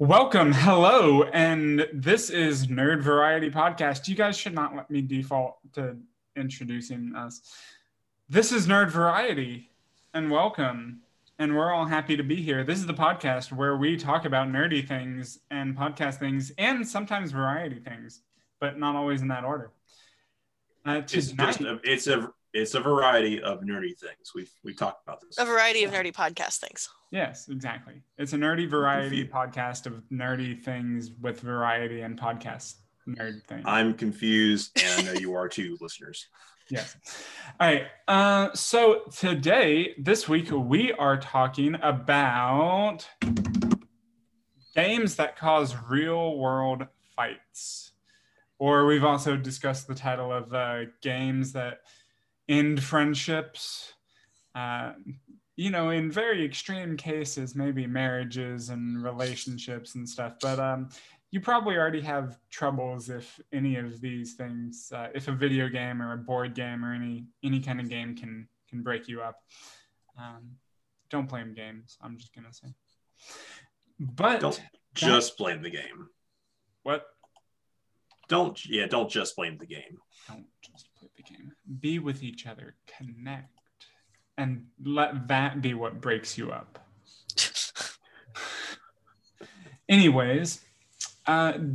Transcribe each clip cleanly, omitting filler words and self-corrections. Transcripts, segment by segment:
Welcome, hello, and this is Nerd Variety Podcast. You guys should not let me default to introducing us. This is Nerd Variety, and welcome, and we're all happy to be here. This is the podcast where we talk about nerdy things and podcast things and sometimes variety things, but not always in that order. It's a variety of nerdy things. We've talked about this. A variety of nerdy podcast things. Yes, exactly. It's a nerdy variety podcast of nerdy things with variety and podcast nerd things. I'm confused, and I know you are too, listeners. Yes. All right. So today, this week, we are talking about games that cause real-world fights. Or we've also discussed the title of games that end friendships, you know, in very extreme cases, maybe marriages and relationships and stuff. But you probably already have troubles if any of these things, if a video game or a board game or any kind of game can break you up. Don't blame games, I'm just gonna say. But don't just blame the game. What? Don't just blame the game. Don't just play the game. Be with each other. Connect. And let that be what breaks you up. Anyways,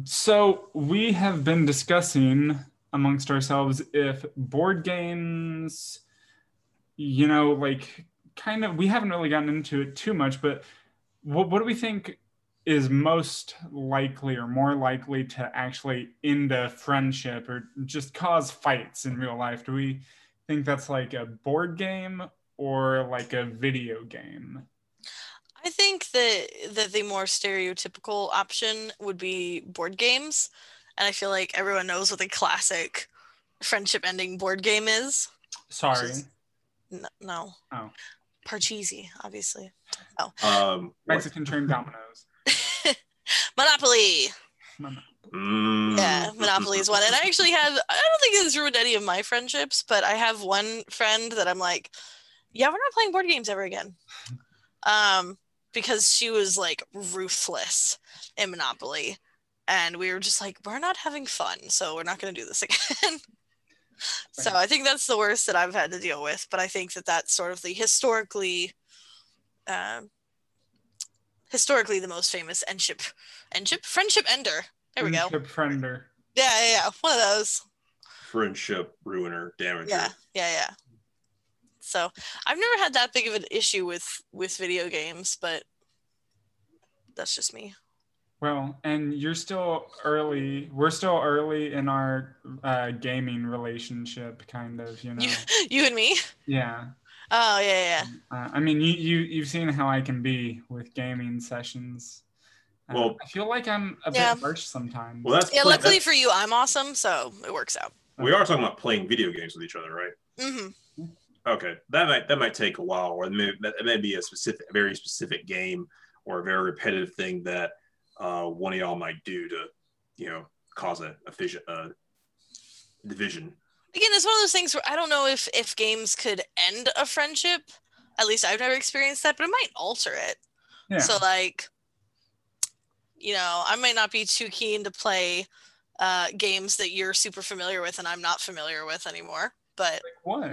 so we have been discussing amongst ourselves if board games, you know, like kind of, we haven't really gotten into it too much, but what do we think is most likely or more likely to actually end a friendship or just cause fights in real life? Do we think that's like a board game or like a video game? I think that the more stereotypical option would be board games. And I feel like everyone knows what the classic friendship ending board game is. Sorry. No. Oh. Parcheesi, obviously. Oh. Mexican train dominoes. Monopoly. Yeah, Monopoly is one. And I don't think it's ruined any of my friendships, but I have one friend that I'm like, yeah, we're not playing board games ever again. Because she was like ruthless in Monopoly. And we were just like, we're not having fun, so we're not going to do this again. So I think that's the worst that I've had to deal with. But I think that's sort of the historically the most famous friendship ender. There we go. Friendship friender. Yeah. One of those. Friendship ruiner, damager. Yeah. So I've never had that big of an issue with video games, but that's just me. Well, and you're still early. We're still early in our gaming relationship, kind of. You know. You and me. Yeah. Oh, yeah. I mean, you've seen how I can be with gaming sessions. Well, I feel like I'm a bit harsh sometimes. Well, luckily for you, I'm awesome, so it works out. We are talking about playing video games with each other, right? Mm-hmm. Okay, that might take a while, or it may be a very specific game or a very repetitive thing that one of y'all might do to, you know, cause a division. Again, it's one of those things where I don't know if games could end a friendship. At least I've never experienced that, but it might alter it. Yeah. So, like, you know, I might not be too keen to play games that you're super familiar with and I'm not familiar with anymore. But like what? I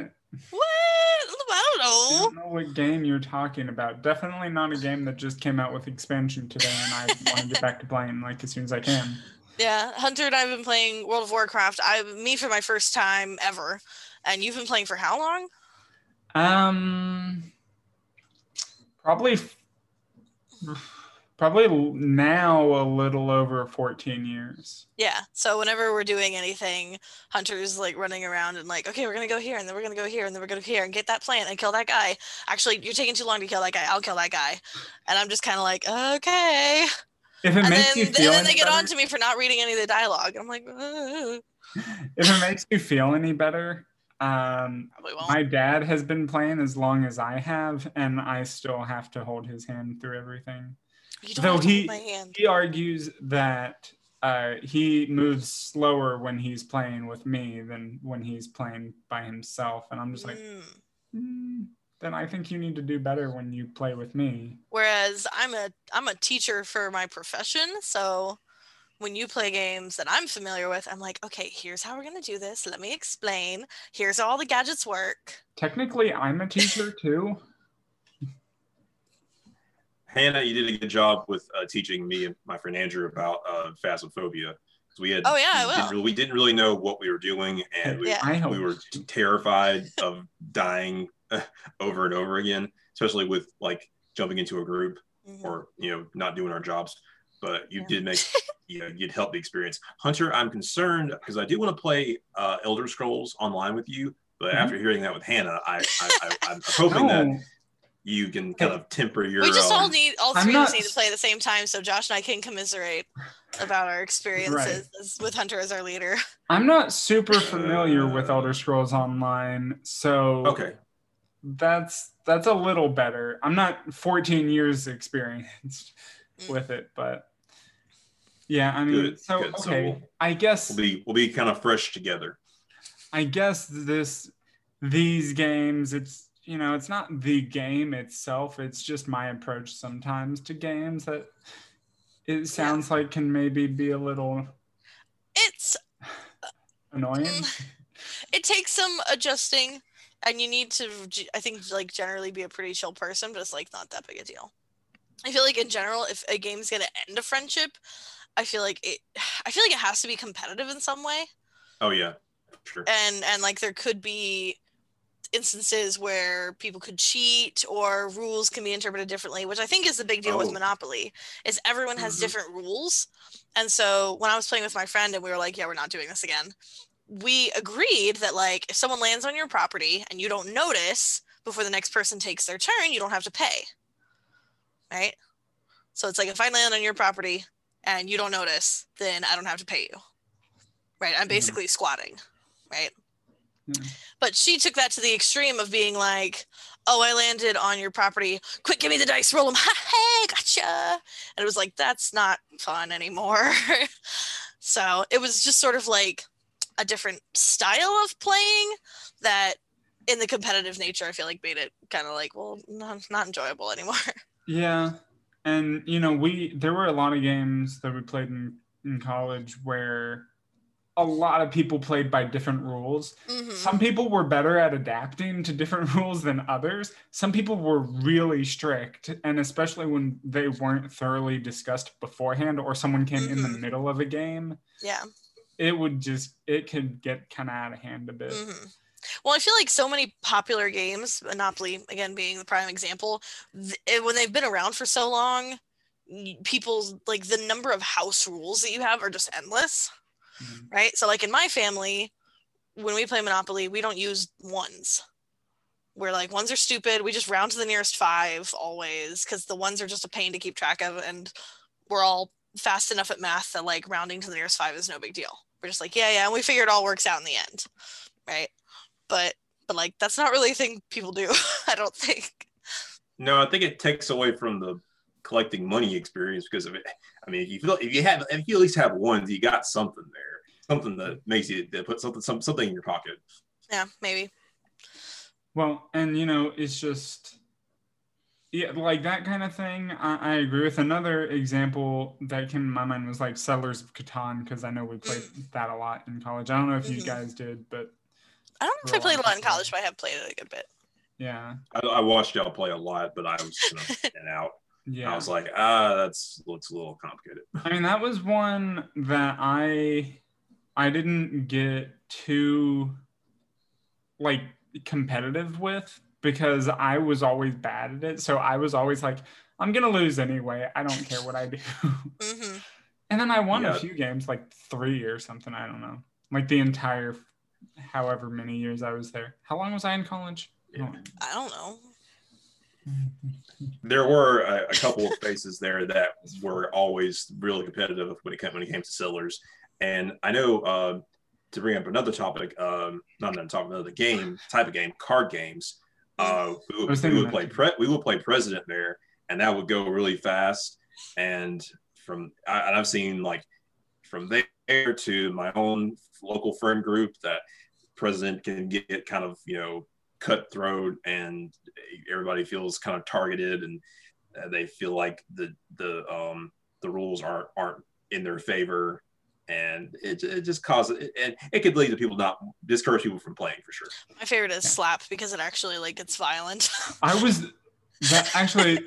don't know. I don't know what game you're talking about. Definitely not a game that just came out with expansion today, and I want to get back to playing like as soon as I can. Yeah, Hunter and I have been playing World of Warcraft. Me for my first time ever, and you've been playing for how long? Probably now a little over 14 years. Yeah, so whenever we're doing anything, Hunter's like running around and like, okay, we're gonna go here, and then we're gonna go here, and then we're gonna go here, and get that plant and kill that guy. Actually, you're taking too long to kill that guy. I'll kill that guy, and I'm just kind of like, okay. And then they get on to me for not reading any of the dialogue. I'm like, ugh. If it makes you feel any better, my dad has been playing as long as I have, and I still have to hold his hand through everything. Though he argues that he moves slower when he's playing with me than when he's playing by himself, and I'm just like, then I think you need to do better when you play with me. Whereas I'm a teacher for my profession, so when you play games that I'm familiar with, I'm like, okay, here's how we're going to do this. Let me explain. Here's how all the gadgets work. Technically, I'm a teacher too. Hannah, you did a good job with teaching me and my friend Andrew about Phasmophobia. We didn't really know what we were doing, and we were terrified of dying over and over again, especially with like jumping into a group or not doing our jobs. But you did make you'd help the experience. Hunter, I'm concerned because I do want to play Elder Scrolls Online with you, but after hearing that with Hannah, I'm hoping that you can kind of temper your. We just all need all three of us need to play at the same time, so Josh and I can commiserate about our experiences with Hunter as our leader. I'm not super familiar with Elder Scrolls Online, so that's a little better. I'm not 14 years experienced with it, but yeah, I mean, I guess we'll be kind of fresh together. I guess these games, it's. It's not the game itself. It's just my approach sometimes to games that it sounds like can maybe be a little... It's... annoying. It takes some adjusting, and you need to, I think, like, generally be a pretty chill person, but it's, like, not that big a deal. I feel like, in general, if a game's going to end a friendship, I feel like it has to be competitive in some way. Oh, yeah. Sure. And like, there could be instances where people could cheat or rules can be interpreted differently, which I think is the big deal with Monopoly, is everyone has different rules. And so when I was playing with my friend and we were like, yeah, we're not doing this again, we agreed that, like, if someone lands on your property and you don't notice before the next person takes their turn, you don't have to pay. Right? So it's like, if I land on your property and you don't notice, then I don't have to pay you. Right? I'm basically squatting. Right? But she took that to the extreme of being like, oh, I landed on your property. Quick, give me the dice, roll them. Hey, gotcha. And it was like, that's not fun anymore. So it was just sort of like a different style of playing that in the competitive nature, I feel like made it kind of like, well, not enjoyable anymore. Yeah. And, there were a lot of games that we played in college where a lot of people played by different rules. Some people were better at adapting to different rules than others. Some people were really strict, and especially when they weren't thoroughly discussed beforehand or someone came in the middle of a game, it could get kind of out of hand a bit. Well, I feel like so many popular games, Monopoly again being the prime example, when they've been around for so long, people, like, the number of house rules that you have are just endless. Right? So, like, in my family, when we play Monopoly, we don't use ones. We're like, ones are stupid. We just round to the nearest five always, because the ones are just a pain to keep track of, and we're all fast enough at math that, like, rounding to the nearest five is no big deal. We're just like, yeah, and we figure it all works out in the end. Right? But like, that's not really a thing people do, I don't think. No, I think it takes away from the collecting money experience, because of it. I mean, if you at least have ones, you got something there, something that makes you that put something in your pocket. Yeah, maybe. Well, and it's just like that kind of thing. I agree with another example that came to my mind was like Settlers of Catan, because I know we played that a lot in college. I don't know if you guys did, but I don't know if I played a lot in college, but I have played it a good bit. Yeah, I watched y'all play a lot, but I was out. Yeah, I was like, that looks a little complicated. I mean, that was one that I didn't get too, like, competitive with, because I was always bad at it. So I was always like, I'm going to lose anyway. I don't care what I do. And then I won a few games, like 3 or something. I don't know. Like the entire however many years I was there. How long was I in college? Yeah. I don't know. There were a couple of spaces there that were always really competitive when it came to Settlers. And I know, to bring up another topic, another game, type of game, card games, we would play President there, and that would go really fast. And I've seen, like, from there to my own local friend group, that President can get kind of cutthroat and everybody feels kind of targeted, and they feel like the rules aren't in their favor, and it just causes, and it could lead to people not discourage people from playing for sure. My favorite is Slap, because it actually it's violent. That's exactly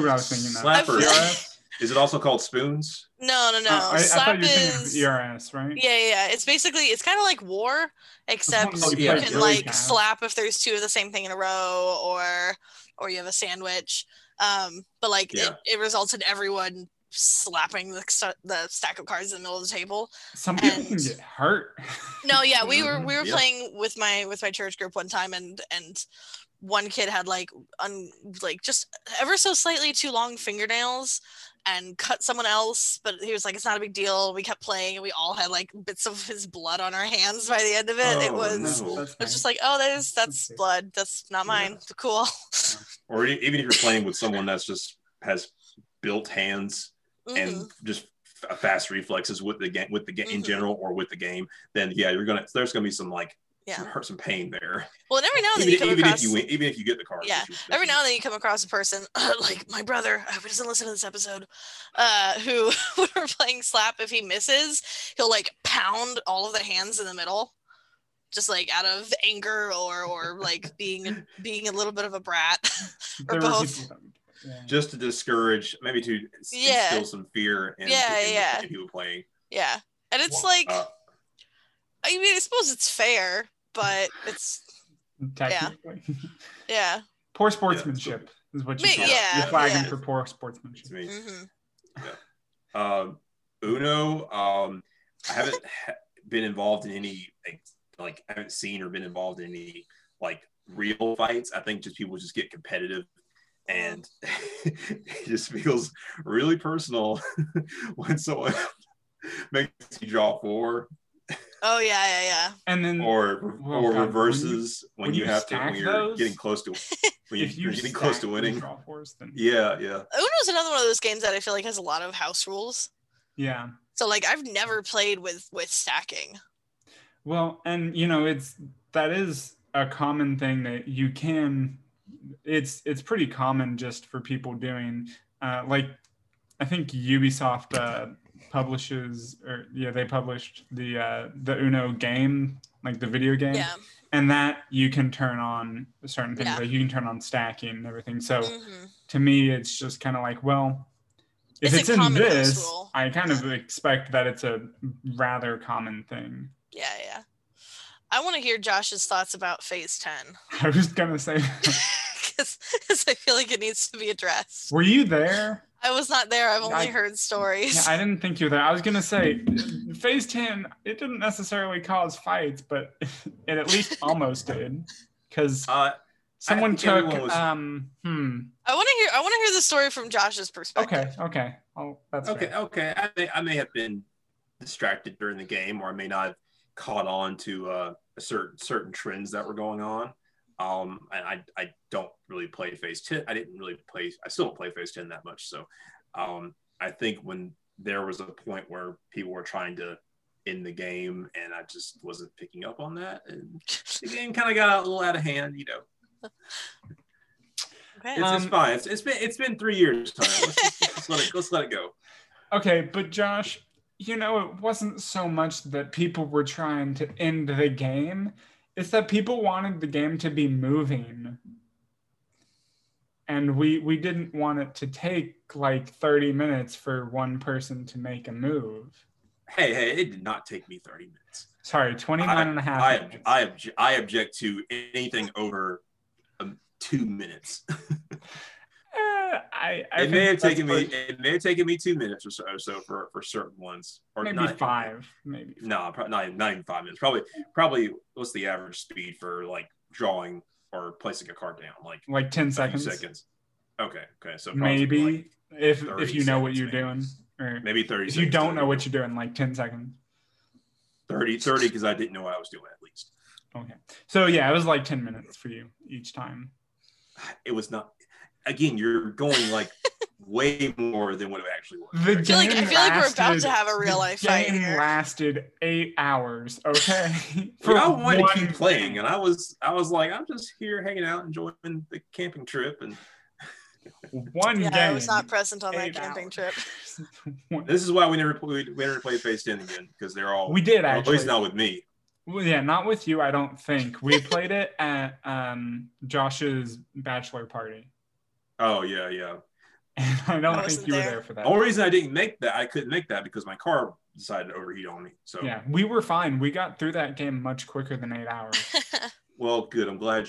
what I was thinking. Slapper. Is it also called Spoons? No. Slap is ERS, right? Yeah. It's basically, it's kind of like War, except you can slap if there's two of the same thing in a row, or you have a sandwich. But it results in everyone slapping the stack of cards in the middle of the table. Some people can get hurt. No, yeah, we were playing with my church group one time, and one kid had just ever so slightly too long fingernails and cut someone else, but he was like, it's not a big deal. We kept playing, and we all had bits of his blood on our hands by the end of it. It was just like, oh, that's blood. That's not mine. Yeah. Cool. Or even if you're playing with someone that's just has built hands and just fast reflexes with the game in general, or with the game, then there's gonna be some some pain there. Well, and every now and then you get the card. Yeah, every now and then you come across a person like my brother. I hope he doesn't listen to this episode. Who, when we're playing Slap, if he misses, he'll pound all of the hands in the middle, just out of anger or being a little bit of a brat, or both. Just to discourage, maybe to instill some fear in people playing. Yeah, and it's I mean, I suppose it's fair. But it's yeah. Poor sportsmanship is what you call it. You're flagging for poor sportsmanship. Uno. I haven't been involved in any I haven't seen or been involved in any real fights. I think just people just get competitive, and it just feels really personal when someone makes you draw four. Oh yeah. And then reverses when you're getting close to winning. Uno's another one of those games that I feel like has a lot of house rules. Yeah. So I've never played with stacking. Well, and that is a common thing that you can. It's pretty common just for people doing I think Ubisoft. Published the Uno game, the video game, and that you can turn on certain things, you can turn on stacking and everything. So to me, it's just kind of if it's in this, rule. I kind of expect that it's a rather common thing. Yeah. I want to hear Josh's thoughts about Phase 10. I was gonna say, because I feel it needs to be addressed. Were you there? I was not there. I've only heard stories. Yeah, I didn't think you were there. I was going to say, Phase 10, it didn't necessarily cause fights, but it at least almost did. Because someone took... I want to hear the story from Josh's perspective. Okay. Oh, that's fair. Okay. I may have been distracted during the game, or I may not have caught on to certain trends that were going on. And I don't really play Phase 10. I still don't play Phase 10 that much. So I think when there was a point where people were trying to end the game, and I just wasn't picking up on that, and the game kind of got a little out of hand, Okay. It's fine. It's been 3 years time. Let's let it go. Okay, but Josh, it wasn't so much that people were trying to end the game. It's that people wanted the game to be moving, and we didn't want it to take 30 minutes for one person to make a move. Hey, it did not take me 30 minutes. Sorry, 29 and a half. I object to anything over 2 minutes. It may have taken me 2 minutes or so for certain ones, or maybe five. Maybe not even 5 minutes. Probably. What's the average speed for drawing or placing a card down? 10 seconds. Okay. So maybe if you know what you're doing, or maybe 30. If you don't know what you're doing, 10 seconds. 30 because I didn't know what I was doing at least. Okay. So yeah, it was 10 minutes for you each time. It was not. Again, you're going way more than what it actually was. Right? I feel like we're about to have a real life fight here. The game lasted 8 hours, okay? I wanted to keep playing, and I was like, I'm just here hanging out, enjoying the camping trip, and I was not present on that camping trip. This is why we never played Face 10 again, because they're all... We did, actually. At least not with me. Well, yeah, not with you, I don't think. We played it at Josh's bachelor party. Oh, yeah. And I don't think you were there for that. The only reason I couldn't make that because my car decided to overheat on me. So yeah, we were fine. We got through that game much quicker than 8 hours. Well, good. I'm glad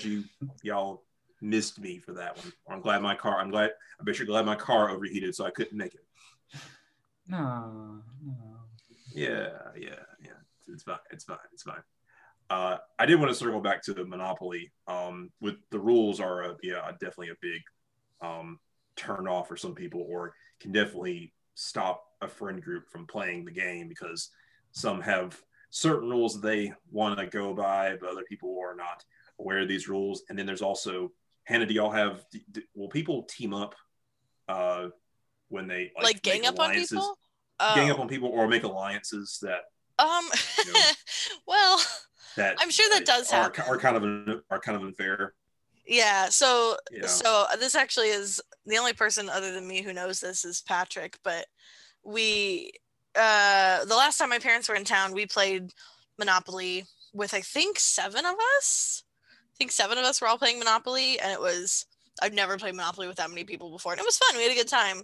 y'all missed me for that one. I bet you're glad my car overheated, so I couldn't make it. No. Yeah. It's fine. I did want to circle back to the Monopoly. With the rules are definitely a big turn off for some people, or can definitely stop a friend group from playing the game, because some have certain rules they want to go by, but other people are not aware of these rules. And then there's also, Hannah, do y'all have, will people team up when they like gang up on people? Gang up on people or make alliances that well, that I'm sure that does happen. Are kind of unfair. Yeah. So this actually is the only person other than me who knows this is Patrick. But we, the last time my parents were in town, we played Monopoly with I think seven of us were all playing Monopoly, and I've never played Monopoly with that many people before, and it was fun. We had a good time.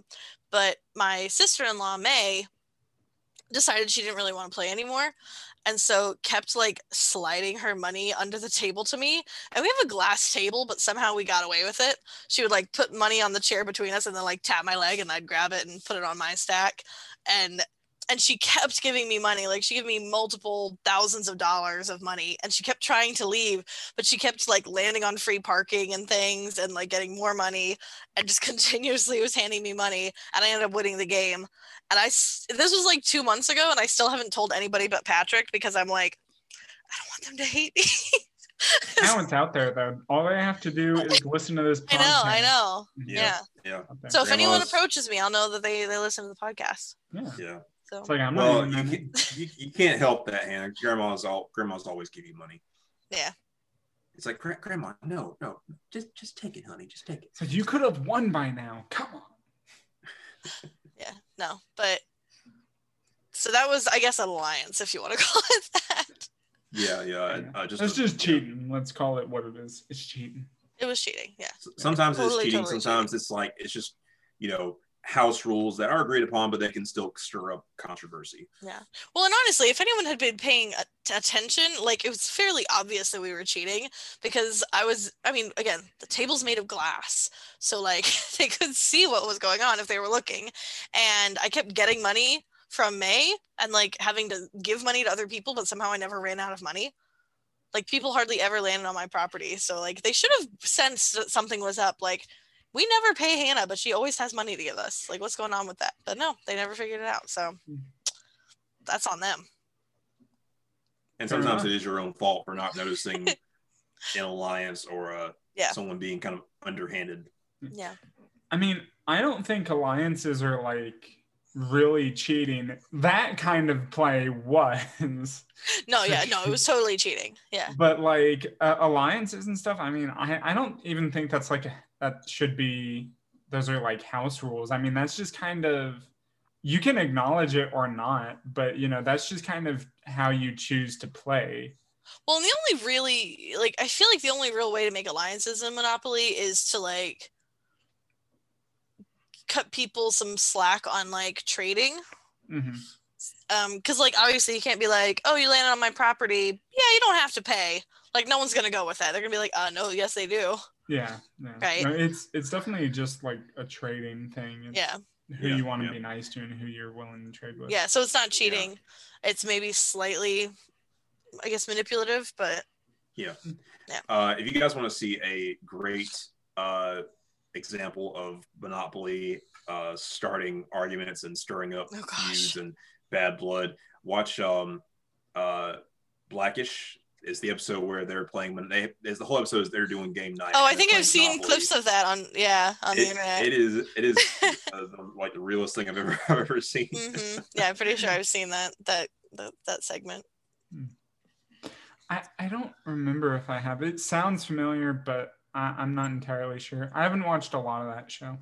But my sister-in-law May decided she didn't really want to play anymore, and so kept like sliding her money under the table to me, and we have a glass table, but somehow we got away with it. She would like put money on the chair between us and then like tap my leg, and I'd grab it and put it on my stack, and she kept giving me money. Like, she gave me multiple thousands of dollars of money, and she kept trying to leave, but she kept like landing on free parking and things and like getting more money, and just continuously was handing me money, and I ended up winning the game. And this was like 2 months ago, and I still haven't told anybody but Patrick, because I'm like, I don't want them to hate me. Talent's out there, though. All they have to do is listen to this podcast. I know. Yeah. So if anyone approaches me, I'll know that they listen to the podcast. Yeah. So. It's like, you can't help that, Hannah. Grandmas always give you money. Yeah. It's like, Grandma, no, just take it, honey, just take it. So you could have won by now. Come on. Yeah, no, but so that was, I guess, an alliance, if you want to call it that. Yeah. It's just cheating. Let's call it what it is. It's cheating. It was cheating. Yeah. Sometimes it's cheating. Totally sometimes cheating. It's like, it's just, house rules that are agreed upon, but they can still stir up controversy. Yeah. Well, and honestly, if anyone had been paying attention, like, it was fairly obvious that we were cheating, because again, the table's made of glass, so like they could see what was going on if they were looking. And I kept getting money from May and like having to give money to other people, but somehow I never ran out of money. Like, people hardly ever landed on my property, so like they should have sensed that something was up. Like, we never pay Hannah, but she always has money to give us. Like, what's going on with that? But no, they never figured it out. So that's on them. And sometimes it is your own fault for not noticing an alliance or someone being kind of underhanded. Yeah. I mean, I don't think alliances are like really cheating. That kind of play was. No, it was totally cheating. Yeah. But like alliances and stuff, I mean, I don't even think that's like those are like house rules. I mean, that's just kind of, you can acknowledge it or not, but that's just kind of how you choose to play. Well, and I feel like the only real way to make alliances in Monopoly is to like cut people some slack on like trading. Mm-hmm. Because like obviously you can't be like, oh, you landed on my property, you don't have to pay. Like, no one's gonna go with that. They're gonna be like, no, yes they do. Yeah. Right. No, it's definitely just like a trading thing. It's who you want to be nice to and who you're willing to trade with. Yeah, so it's not cheating. Yeah. It's maybe slightly, I guess, manipulative, but yeah. If you guys want to see a great example of Monopoly starting arguments and stirring up feuds and bad blood, watch Black-ish. is the episode where they're playing when they is the whole episode is they're doing game night. Oh, I think I've seen clips of that on the internet. It is like the realest thing I've ever seen. Mm-hmm. Yeah, I'm pretty sure I've seen that segment. I don't remember if I have. It sounds familiar, but I'm not entirely sure. I haven't watched a lot of that show.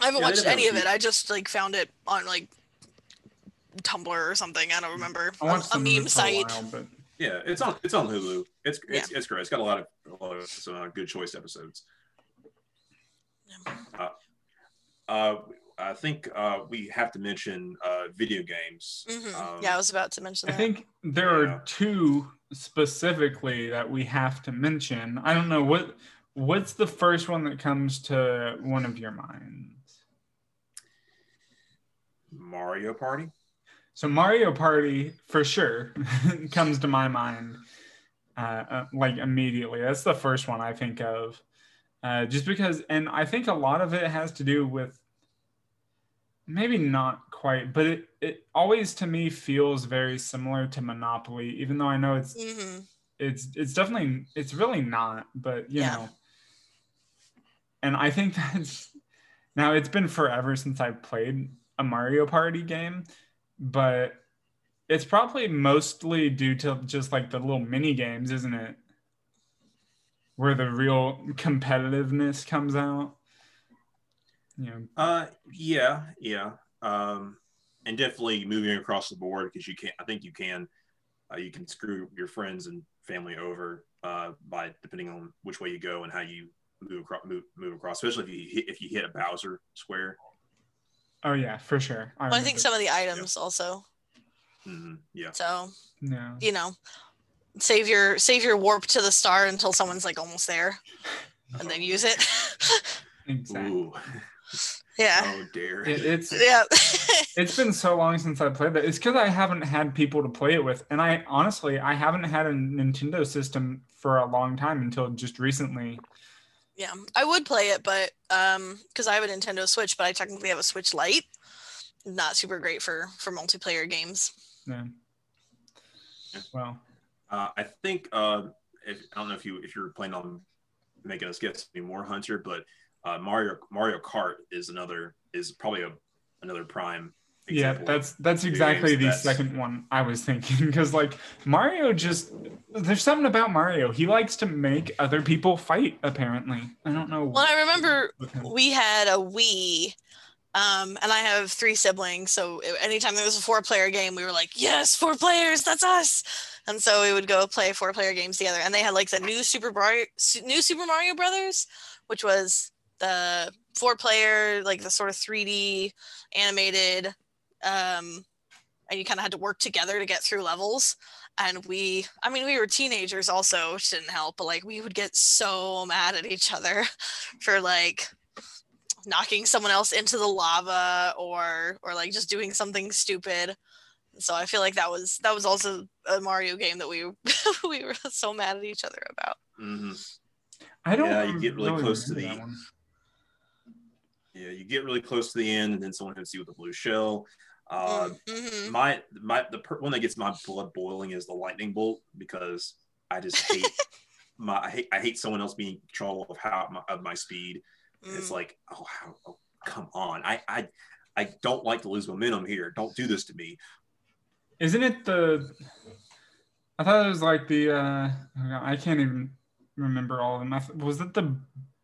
I haven't watched any of it. I just like found it on like Tumblr or something. I don't remember. A meme site. Yeah, it's on Hulu. It's great. It's got a lot of good choice episodes. Yeah. I think we have to mention video games. Mm-hmm. I was about to mention that. I think there are two specifically that we have to mention. I don't know what's the first one that comes to one of your minds? Mario Party? So Mario Party, for sure, comes to my mind like immediately. That's the first one I think of. Just because, and I think a lot of it has to do with, maybe not quite, but it always to me feels very similar to Monopoly, even though I know it's mm-hmm. it's definitely, it's really not, but you know. And I think that's, now it's been forever since I've played a Mario Party game, but it's probably mostly due to just like the little mini games, isn't it? Where the real competitiveness comes out. Yeah. Yeah. And definitely moving across the board, because you can screw your friends and family over by depending on which way you go and how you move across, especially if you hit a Bowser square. Oh yeah, for sure. I think some of the items also. Mm-hmm. Yeah. So, no. You know, save your warp to the star until someone's like almost there, and then use it. Exactly. Ooh. Yeah. Oh dear. It's been so long since I played that. It's because I haven't had people to play it with, and I honestly haven't had a Nintendo system for a long time until just recently. Yeah, I would play it, but because I have a Nintendo Switch, but I technically have a Switch Lite. Not super great for multiplayer games. Yeah. Well, I think I don't know if you're planning on making us guess anymore, Hunter, but Mario Kart is probably another prime example. Yeah, that's exactly the second one I was thinking, because like Mario just, there's something about Mario. He likes to make other people fight, apparently. I don't know. Well, I remember we had a Wii, and I have three siblings, so anytime there was a four-player game, we were like, yes, four players, that's us. And so we would go play four-player games together, and they had like the new Super Mario Brothers, which was the four-player, like the sort of 3D animated, and you kind of had to work together to get through levels. And we were teenagers also, which didn't help, but like we would get so mad at each other for like knocking someone else into the lava or like just doing something stupid. So I feel like that was also a Mario game that we we were so mad at each other about. Mm-hmm. You get really close to the end, and then someone hits you with a blue shell. Mm-hmm. The one that gets my blood boiling is the lightning bolt, because I just hate I hate someone else being in control of my speed. Mm. It's like, come on! I don't like to lose momentum here. Don't do this to me. Isn't it the? I thought it was like the. I can't even remember all of them. Was it the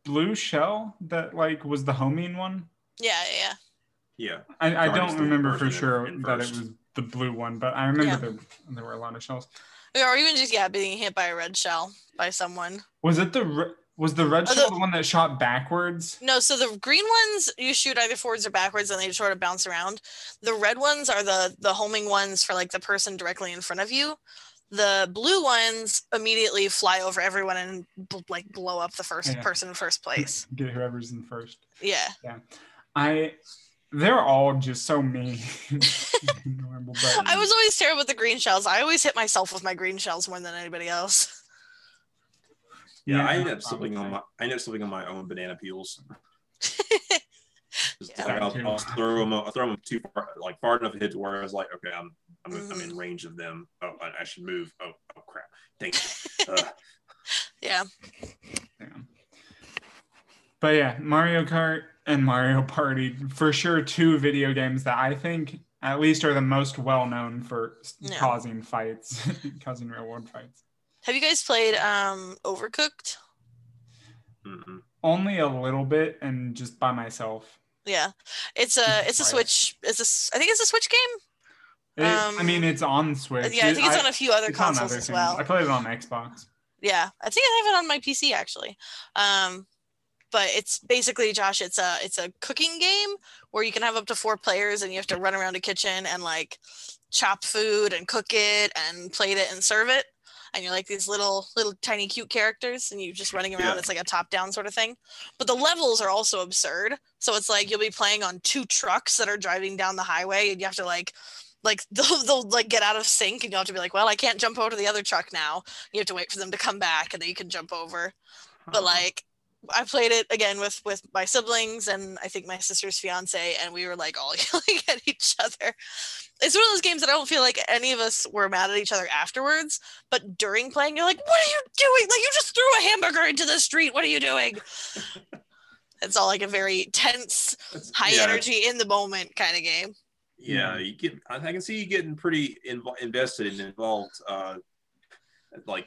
blue shell that like was the homing one? Yeah. I don't remember for sure that it was the blue one, but I remember there were a lot of shells. Or even just being hit by a red shell by someone. Was it the red shell the one that shot backwards? No, so the green ones you shoot either forwards or backwards, and they sort of bounce around. The red ones are the homing ones for like the person directly in front of you. The blue ones immediately fly over everyone and like blow up the first person in first place. Get whoever's in first. Yeah. They're all just so mean. I was always terrible with the green shells. I always hit myself with my green shells more than anybody else. Yeah, I ended up slipping on my own banana peels. I'll throw them too far, like far enough ahead to where I was like, okay, I'm I'm in range of them. Oh, I should move. Oh crap. Thank you. Yeah. But yeah, Mario Kart and Mario Party, for sure, two video games that I think at least are the most well-known for causing fights, causing real-world fights. Have you guys played Overcooked? Mm-hmm. Only a little bit and just by myself. Yeah, it's a Switch. I think it's a Switch game. I mean, it's on Switch. Yeah, I think it's on a few other consoles as well. I played it on Xbox. Yeah, I think I have it on my PC actually. But it's basically, Josh, it's a cooking game where you can have up to 4 players and you have to run around a kitchen and like chop food and cook it and plate it and serve it. And you're like these little tiny cute characters and you're just running around. Yeah. It's like a top-down sort of thing. But the levels are also absurd. So it's like you'll be playing on 2 trucks that are driving down the highway and you have to like they'll like get out of sync and you'll have to be like, well, I can't jump over to the other truck now. You have to wait for them to come back and then you can jump over. But like, I played it again with my siblings and I think my sister's fiance, and we were like all yelling at each other. It's one of those games that I don't feel like any of us were mad at each other afterwards, but during playing you're like, what are you doing? Like, you just threw a hamburger into the street. What are you doing? It's all like a very tense, high energy in the moment kind of game. Yeah, I can see you getting pretty invested and involved, like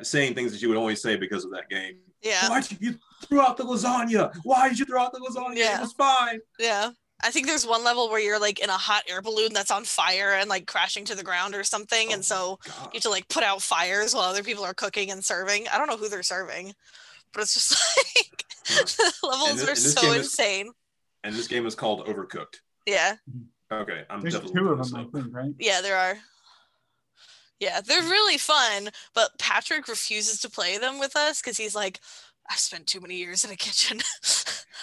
saying things that you would always say because of that game. Yeah. Why did you throw out the lasagna? Why did you throw out the lasagna? Yeah. It was fine. Yeah. I think there's one level where you're like in a hot air balloon that's on fire and like crashing to the ground or something. Oh, and so God. You have to like put out fires while other people are cooking and serving. I don't know who they're serving, but it's just like the levels are so insane. And this game is called Overcooked. Yeah. Okay. There's 2 of them, I think, right? Yeah, there are. Yeah, they're really fun, but Patrick refuses to play them with us because he's like, I've spent too many years in a kitchen.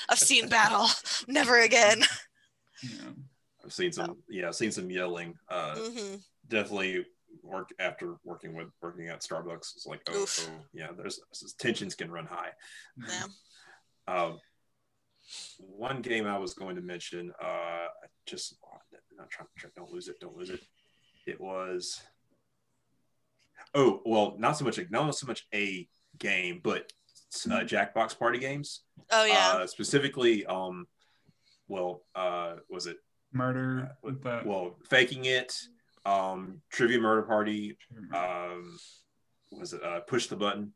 I've seen battle. Never again. Yeah. I've seen some yelling. Definitely working at Starbucks. It's like, oh yeah, tensions can run high. Yeah. One game I was going to mention, don't lose it. It was. Oh, well, not so much a game, but Jackbox party games. Oh, yeah. Specifically, was it? Murder? Faking It, Trivia Murder Party, was it Push the Button,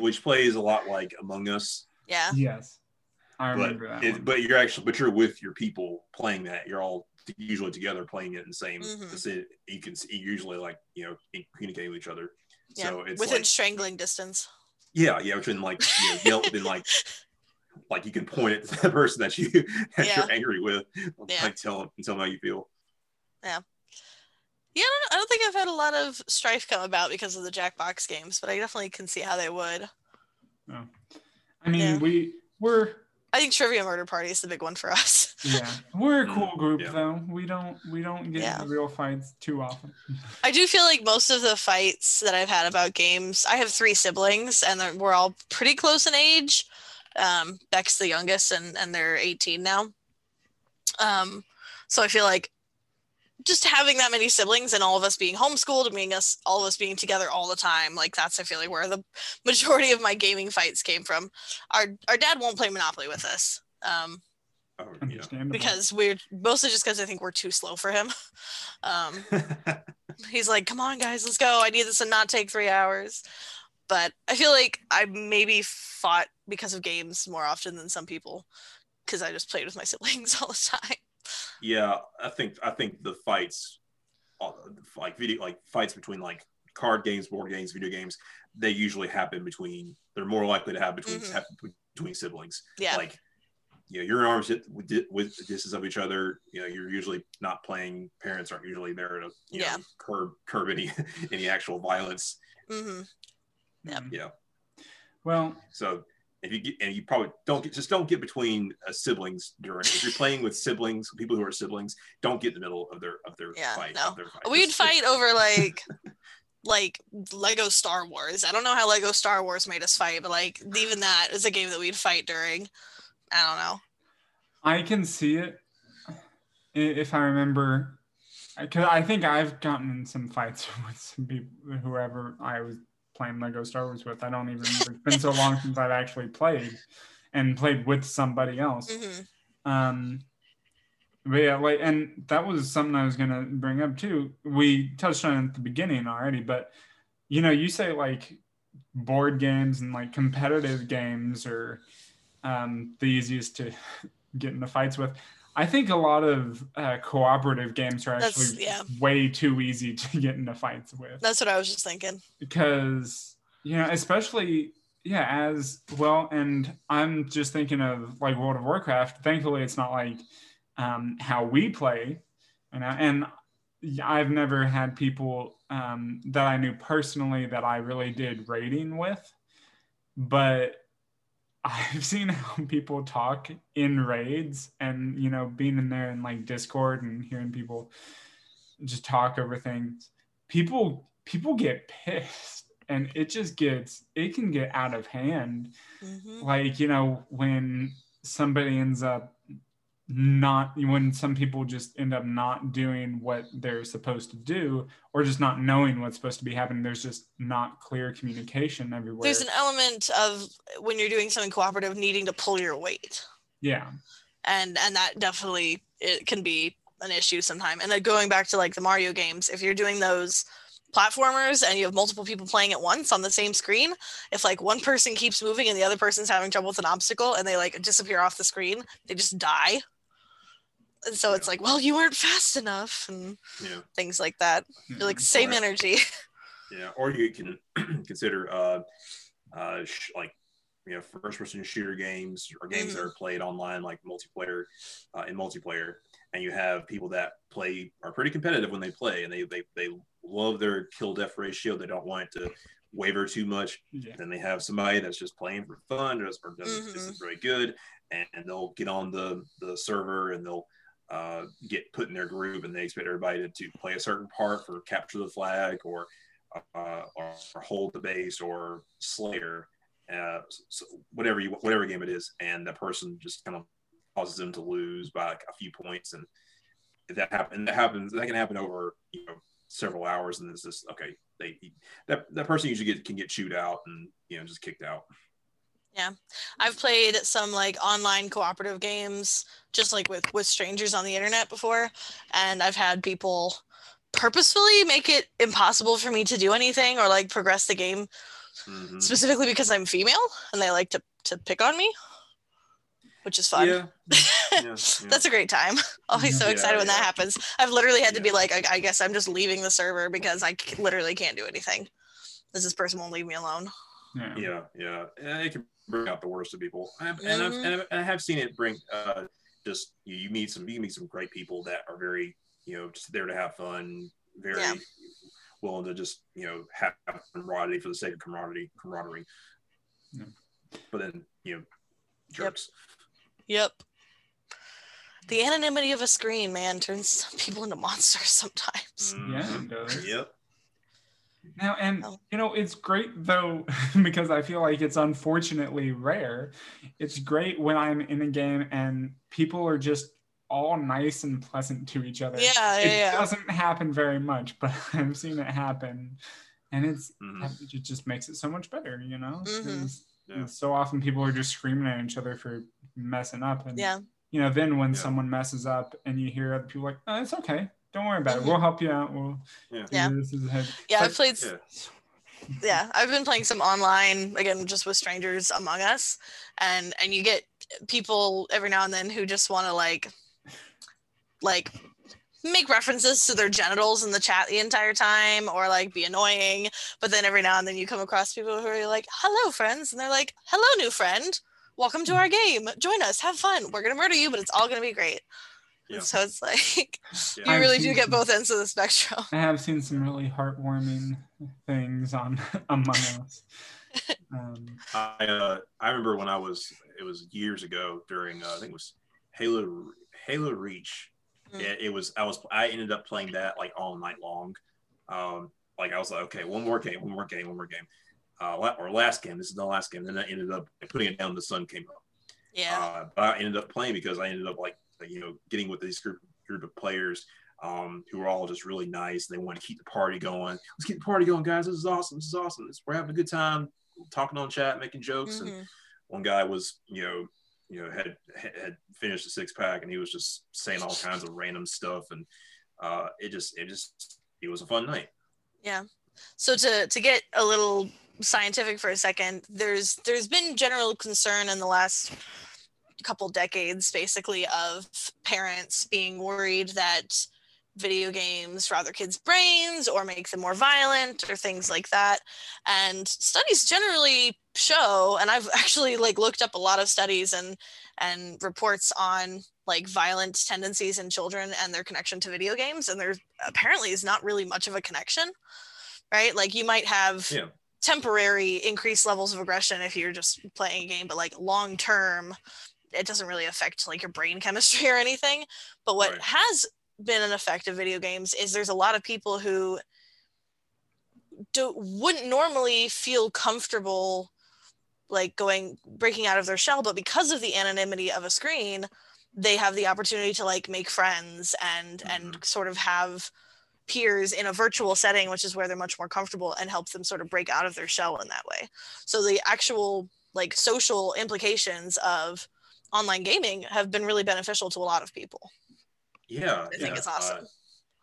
which plays a lot like Among Us. Yeah. Yes. I remember that one. But you're with your people playing that. You're all usually together playing it in the same. You can usually communicating with each other. Yeah. So it's within like, strangling distance. Yeah, yeah, between like yell, then like you can point at the person that you you're angry with. Yeah. Like tell them how you feel. Yeah. Yeah, I don't think I've had a lot of strife come about because of the Jackbox games, but I definitely can see how they would. Oh. I mean, I think Trivia Murder Party is the big one for us. Yeah, we're a cool group though. We don't get into real fights too often. I do feel like most of the fights that I've had about games, I have 3 siblings and we're all pretty close in age. Beck's the youngest and they're 18 now. So I feel like just having that many siblings and all of us being homeschooled and all of us being together all the time, like that's I feel like where the majority of my gaming fights came from. Our dad won't play Monopoly with us, because we're mostly just because I think we're too slow for him. He's like, come on guys, let's go. I need this to not take 3 hours. But I feel like I maybe fought because of games more often than some people because I just played with my siblings all the time. Yeah, I think the fights, fights between like card games, board games, video games, they usually happen between. They're more likely to happen between siblings. Yeah, like you're in arms with distance of each other. You're usually not playing. Parents aren't usually there to curb any actual violence. Mm-hmm. Yeah. Yeah. Well, so. Don't get between siblings during. If you're playing with siblings, people who are siblings, don't get in the middle of their fight. No. We'd fight over like Lego Star Wars. I don't know how Lego Star Wars made us fight, but like even that is a game that we'd fight during. I don't know. I can see it if I remember I think I've gotten in some fights with some people, whoever I was playing Lego Star Wars with. I don't even remember. It's been so long since I've actually played and played with somebody else. Mm-hmm. But yeah, like, and that was something I was going to bring up too. We touched on it at the beginning already, but you know, you say like board games and like competitive games are the easiest to get into fights with. I think a lot of cooperative games are actually way too easy to get into fights with. That's what I was just thinking. Because, you know, especially, as well, and I'm just thinking of like World of Warcraft. Thankfully, it's not like how we play. And I've never had people that I knew personally that I really did raiding with. But I've seen how people talk in raids and, you know, being in there in like Discord and hearing people just talk over things. People get pissed and it can get out of hand. Mm-hmm. Like, you know, when somebody ends up when some people just end up not doing what they're supposed to do or just not knowing what's supposed to be happening, there's just not clear communication everywhere. There's an element of when you're doing something cooperative needing to pull your weight. Yeah. And that definitely, it can be an issue sometime. And then going back to like the Mario games, if you're doing those platformers and you have multiple people playing at once on the same screen, if like one person keeps moving and the other person's having trouble with an obstacle and they like disappear off the screen, they just die. And so it's like, well, you weren't fast enough and things like that. You're like, same energy. Yeah, or you can consider like, you know, first-person shooter games or games that are played online, like multiplayer and multiplayer. And you have people that play are pretty competitive when they play, and they love their kill-death ratio. They don't want it to waver too much. Yeah. Then they have somebody that's just playing for fun or isn't very good, and they'll get on the server and they'll get put in their groove, and they expect everybody to play a certain part for capture the flag or hold the base or Slayer, so whatever game it is, and that person just kind of causes them to lose by like a few points, and that can happen over several hours, and it's just that person usually can get chewed out and just kicked out. Yeah, I've played some like online cooperative games just like with strangers on the internet before, and I've had people purposefully make it impossible for me to do anything or like progress the game specifically because I'm female and they like to pick on me, which is fun. Yeah. That's a great time. Always so excited when that happens. I've literally had to be like, I guess I'm just leaving the server because I literally can't do anything. This person won't leave me alone. Yeah. It can bring out the worst of people, and I have seen it bring just you meet some great people that are very just there to have fun, very willing to just have camaraderie for the sake of camaraderie. Yeah. But then jerks. Yep. The anonymity of a screen, man, turns people into monsters sometimes. Yeah, it does. Yep. Now, and it's great though, because I feel like it's unfortunately rare. It's great when I'm in a game and people are just all nice and pleasant to each other. It doesn't happen very much, but I've seen it happen, and it just makes it so much better, And so often people are just screaming at each other for messing up, and then when someone messes up and you hear other people like, oh, it's okay, don't worry about it, we'll help you out, I've been playing some online again just with strangers, Among Us, and you get people every now and then who just want to like make references to their genitals in the chat the entire time or like be annoying, but then every now and then you come across people who are like, hello friends, and they're like, hello new friend, welcome to our game, join us, have fun, we're gonna murder you, but it's all gonna be great. Yeah. So it's like, you really do get both ends of the spectrum. I have seen some really heartwarming things on Among Us. I remember when it was years ago during I think it was Halo Reach. I ended up playing that like all night long. Like I was like, okay, one more game. Or last game. This is the last game. Then I ended up putting it down. The sun came up. Yeah. But I ended up playing because I ended up like, getting with this group of players who were all just really nice. They wanted to keep the party going. Let's keep the party going, guys. This is awesome. This is awesome. We're having a good time talking on chat, making jokes. Mm-hmm. And one guy was, had finished a 6-pack, and he was just saying all kinds of random stuff. And it was a fun night. Yeah. So to get a little scientific for a second, there's been general concern in the last couple decades, basically, of parents being worried that video games rather kids' brains or make them more violent or things like that. And studies generally show, and I've actually looked up a lot of studies and reports on violent tendencies in children and their connection to video games, and there apparently is not really much of a connection, right? You might have temporary increased levels of aggression if you're just playing a game, but long term it doesn't really affect your brain chemistry or anything. But what has been an effect of video games is there's a lot of people who wouldn't normally feel comfortable breaking out of their shell, but because of the anonymity of a screen, they have the opportunity to make friends and sort of have peers in a virtual setting, which is where they're much more comfortable, and help them sort of break out of their shell in that way. So the actual social implications of online gaming have been really beneficial to a lot of people. Yeah. I think it's awesome.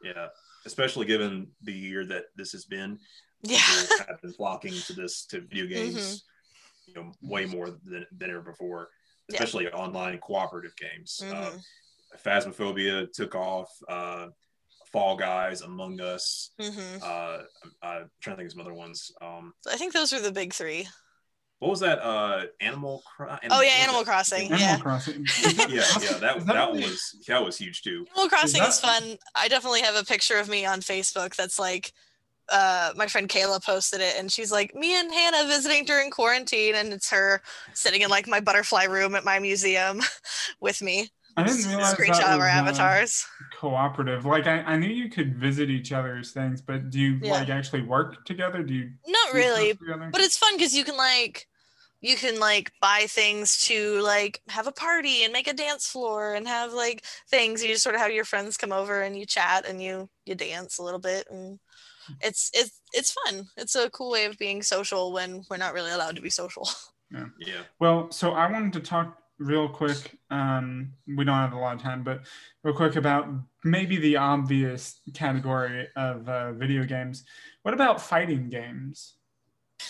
Yeah. Especially given the year that this has been. Yeah. People have been flocking to video games, way more than ever before, especially online cooperative games. Phasmophobia took off, Fall Guys, Among Us. I'm trying to think of some other ones. I think those were the big three. What was that? Animal Crossing. Animal Crossing. That was huge too. Animal Crossing is fun. I definitely have a picture of me on Facebook that's my friend Kayla posted it, and she's me and Hannah visiting during quarantine, and it's her sitting in my butterfly room at my museum with me. I didn't realize screenshot that was of our avatars. Cooperative. I knew you could visit each other's things, but do you actually work together? Do you? Not really, but it's fun because you can buy things to have a party and make a dance floor and have things. You just sort of have your friends come over and you chat and you dance a little bit, and it's fun. It's a cool way of being social when we're not really allowed to be social. Yeah. Yeah. Well, so I wanted to talk real quick, we don't have a lot of time, but real quick about maybe the obvious category of video games. What about fighting games?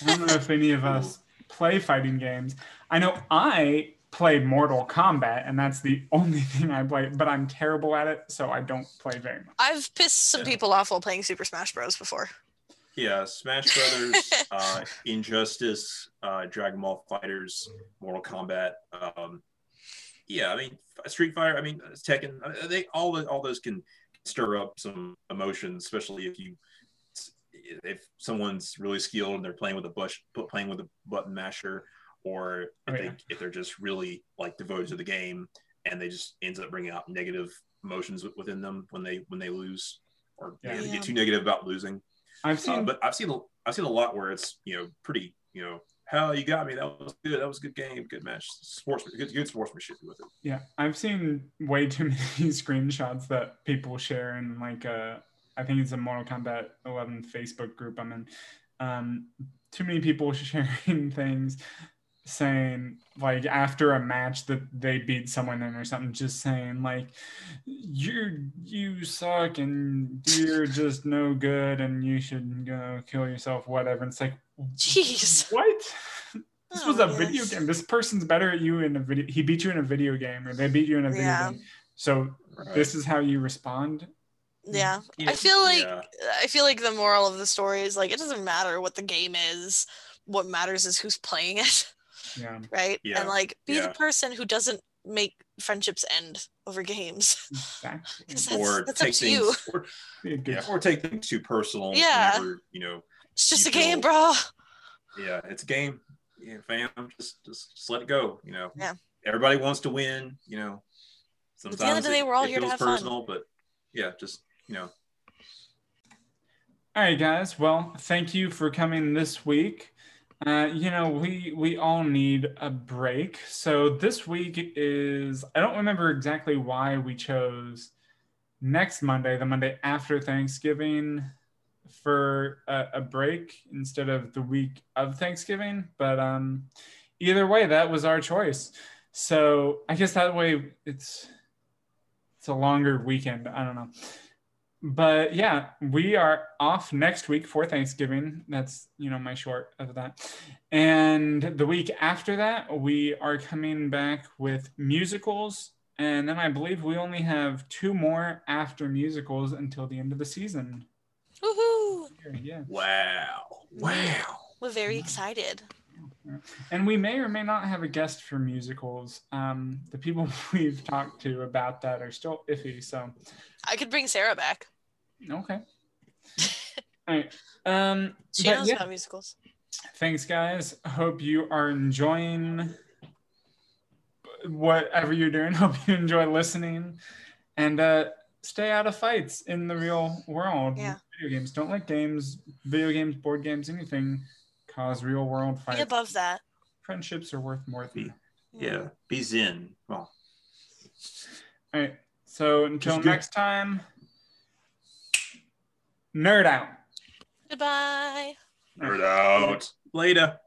I don't know if any of us play fighting games. I know I play Mortal Kombat, and that's the only thing I play, but I'm terrible at it, so I don't play very much. I've pissed some people off while playing Super Smash Bros. Before. Yeah, Smash Brothers, Injustice, Dragon Ball Fighters, Mortal Kombat. Street Fighter. Tekken. They all those can stir up some emotions, especially if someone's really skilled and they're playing with a button masher, or if they're just really devoted to the game, and they just ends up bringing out negative emotions within them when they lose, or they get too negative about losing. I've seen a lot where it's pretty hell, you got me, that was a good game, good match, good sportsmanship with it. Yeah, I've seen way too many screenshots that people share in I think it's a Mortal Kombat 11 Facebook group I'm in. Too many people sharing things saying after a match that they beat someone in or something, just saying you suck and you're just no good and you should go kill yourself, whatever. And it's jeez, what? This was a video game. This person's better at you in a video. He beat you in a video game, or they beat you in a video game. So this is how you respond. Yeah, I feel like the moral of the story is it doesn't matter what the game is. What matters is who's playing it. Yeah. Right? Yeah. And be the person who doesn't make friendships end over games. Exactly. Or take things too personal. Yeah. It's just a game, bro. Yeah, it's a game. Yeah, fam. Just let it go. Yeah. Everybody wants to win. Sometimes at the end of the day, we're all here to have personal, fun. But yeah, just. All right, guys. Well, thank you for coming this week. We all need a break. So this week I don't remember exactly why we chose next Monday, the Monday after Thanksgiving, for a break instead of the week of Thanksgiving. But either way, that was our choice. So I guess that way it's a longer weekend. I don't know. But yeah, we are off next week for Thanksgiving. That's, you know, my short of that. And the week after that, we are coming back with musicals. And then I believe we only have two more after musicals until the end of the season. Woohoo! Yeah. Wow. We're very excited. And we may or may not have a guest for musicals. The people we've talked to about that are still iffy, so I could bring Sarah back. Okay. All right. She knows about musicals. Thanks, guys. Hope you are enjoying whatever you're doing. Hope you enjoy listening, and stay out of fights in the real world. Yeah. Video games. Don't let games, video games, board games, anything cause real world fights. Be above that. Friendships are worth more than. Yeah. Be zen. Well. All right. So until next time, nerd out. Goodbye. Nerd out. Later.